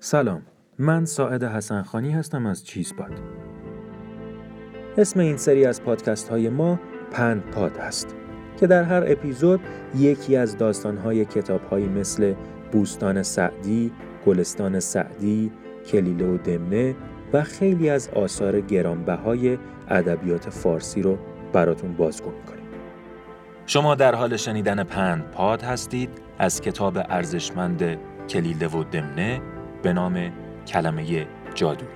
سلام، من ساعد حسن خانی هستم از چیزپاد. اسم این سری از پادکست های ما پندپاد هست که در هر اپیزود یکی از داستان های کتاب هایی مثل بوستان سعدی، گلستان سعدی، کلیله و دمنه و خیلی از آثار گرانبهای ادبیات فارسی رو براتون بازگو می‌کنیم. شما در حال شنیدن پندپاد هستید از کتاب ارزشمند کلیله و دمنه به نام کلمه جادویی.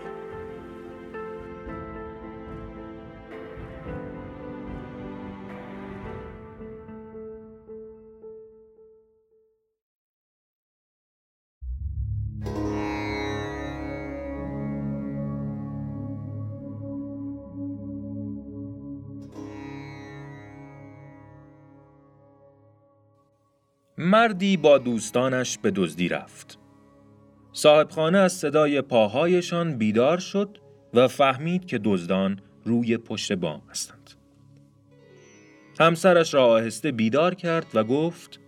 مردی با دوستانش به دزدی رفت. صاحبخانه از صدای پاهایشان بیدار شد و فهمید که دزدان روی پشت بام هستند. همسرش را آهسته بیدار کرد و گفت: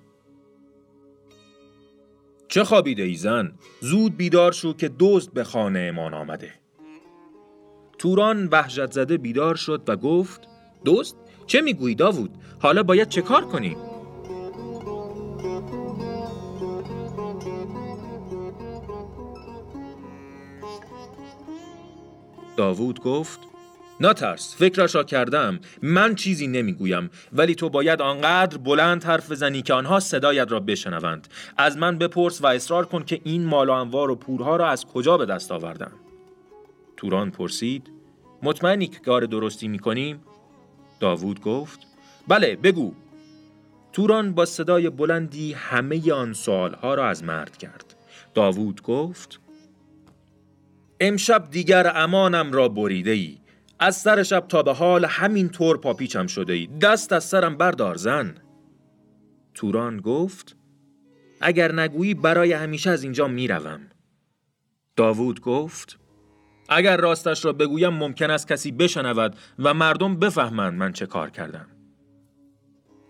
چه خوابیده ای زن؟ زود بیدار شو که دزد به خانه مان آمده. توران وحشت زده بیدار شد و گفت: دزد؟ چه میگویی داوود؟ حالا باید چه کار کنیم؟ داوود گفت: نترس، فکرش را کردم. من چیزی نمیگویم، ولی تو باید آنقدر بلند حرف بزنی که آنها صدایت را بشنوند. از من بپرس و اصرار کن که این مال و انوار و پورها را از کجا به دست آوردم. توران پرسید: مطمئنی که کار درستی میکنیم؟ داوود گفت: بله، بگو. توران با صدای بلندی همه آن سوالها را از مرد کرد. داوود گفت: امشب دیگر امانم را بریده ای. از سر شب تا به حال همین طور پاپیچم شده ای. دست از سرم بردار زن. توران گفت: اگر نگویی برای همیشه از اینجا میروم. داوود گفت: اگر راستش را بگویم ممکن است کسی بشنود و مردم بفهمند من چه کار کردم.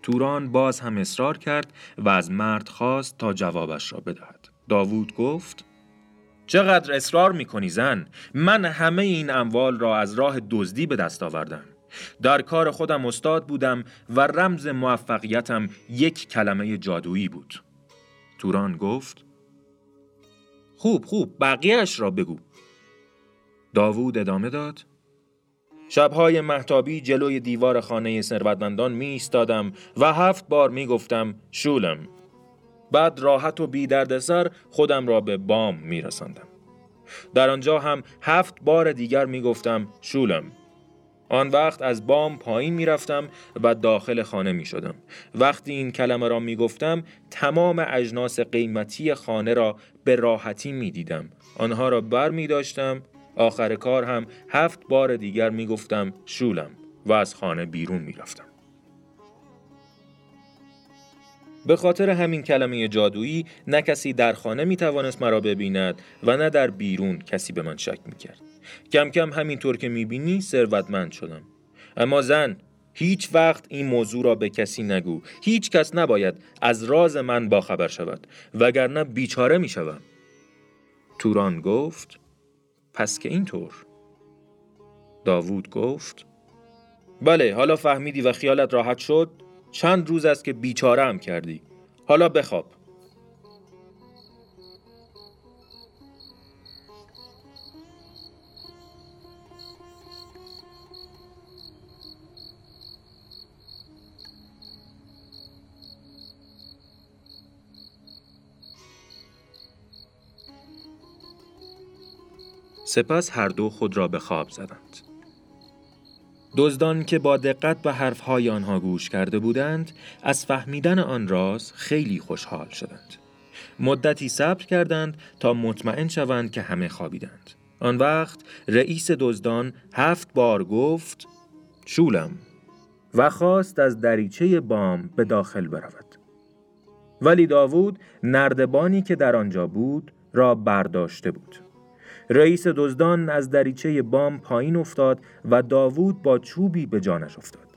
توران باز هم اصرار کرد و از مرد خواست تا جوابش را بدهد. داوود گفت: چقدر اصرار میکنی زن؟ من همه این اموال را از راه دزدی به دست آوردم. در کار خودم استاد بودم و رمز موفقیتم یک کلمه جادویی بود. توران گفت: خوب، بقیهش را بگو. داوود ادامه داد: شبهای مهتابی جلوی دیوار خانه ثروتمندان می ایستادم و 7 بار می گفتم شولم. بعد راحت و بی دردسر خودم را به بام می رساندم. در آنجا هم 7 بار دیگر می گفتم شولم. آن وقت از بام پایین می رفتم و داخل خانه می شدم. وقتی این کلمه را می گفتم تمام اجناس قیمتی خانه را به راحتی می دیدم. آنها را بر می داشتم. آخر کار هم 7 بار دیگر می گفتم شولم و از خانه بیرون می رفتم. به خاطر همین کلمه جادویی نه کسی در خانه می توانست مرا ببیند و نه در بیرون کسی به من شک می کرد. کم کم همینطور که می بینی ثروتمند شدم. اما زن، هیچ وقت این موضوع را به کسی نگو. هیچ کس نباید از راز من باخبر شود وگرنه بیچاره می شوم. توران گفت: پس که اینطور. داوود گفت: بله، حالا فهمیدی و خیالت راحت شد؟ چند روز است که بیچاره ام کردی. حالا بخواب. سپس هر دو خود را به خواب زدند. دزدان که با دقت به حرفهای آنها گوش کرده بودند، از فهمیدن آن راز خیلی خوشحال شدند. مدتی صبر کردند تا مطمئن شوند که همه خوابیدند. آن وقت رئیس دزدان 7 بار گفت شولم و خواست از دریچه بام به داخل برود. ولی داوود نردبانی که در آنجا بود را برداشته بود. رئیس دزدان از دریچه بام پایین افتاد و داوود با چوبی به جانش افتاد.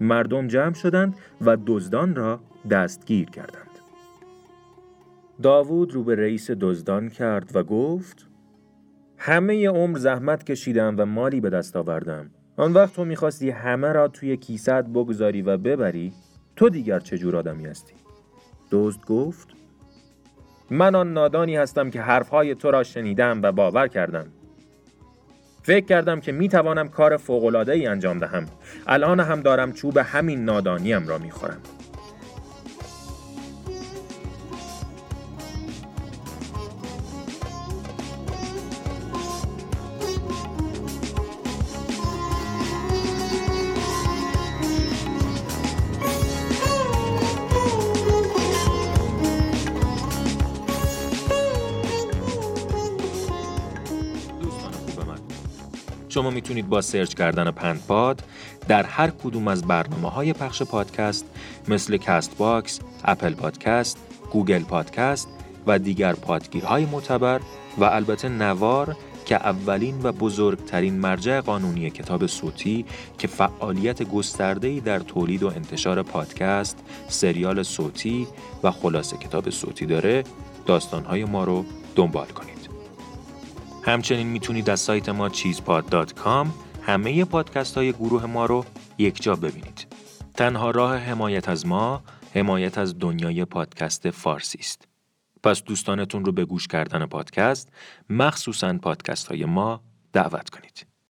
مردم جمع شدند و دزدان را دستگیر کردند. داوود رو به رئیس دزدان کرد و گفت: همه عمر زحمت کشیدم و مالی به دست آوردم. آن وقت تو میخواستی همه را توی کیسه بگذاری و ببری؟ تو دیگر چجور آدمی هستی؟ دزد گفت: من آن نادانی هستم که حرفهای تو را شنیدم و باور کردم. فکر کردم که میتوانم کار فوق‌العاده‌ای انجام دهم. الان هم دارم چوب همین نادانیم را میخورم. شما میتونید با سرچ کردن پندپاد در هر کدوم از برنامه‌های پخش پادکست مثل کست باکس، اپل پادکست، گوگل پادکست و دیگر پادگیرهای معتبر و البته نوار که اولین و بزرگترین مرجع قانونی کتاب صوتی که فعالیت گسترده‌ای در تولید و انتشار پادکست، سریال صوتی و خلاصه کتاب صوتی داره، داستان‌های ما رو دنبال کنید. همچنین میتونید از سایت ما Chizpod.com همه پادکست های گروه ما رو یکجا ببینید. تنها راه حمایت از ما، حمایت از دنیای پادکست فارسی است. پس دوستانتون رو به گوش کردن پادکست، مخصوصاً پادکست های ما، دعوت کنید.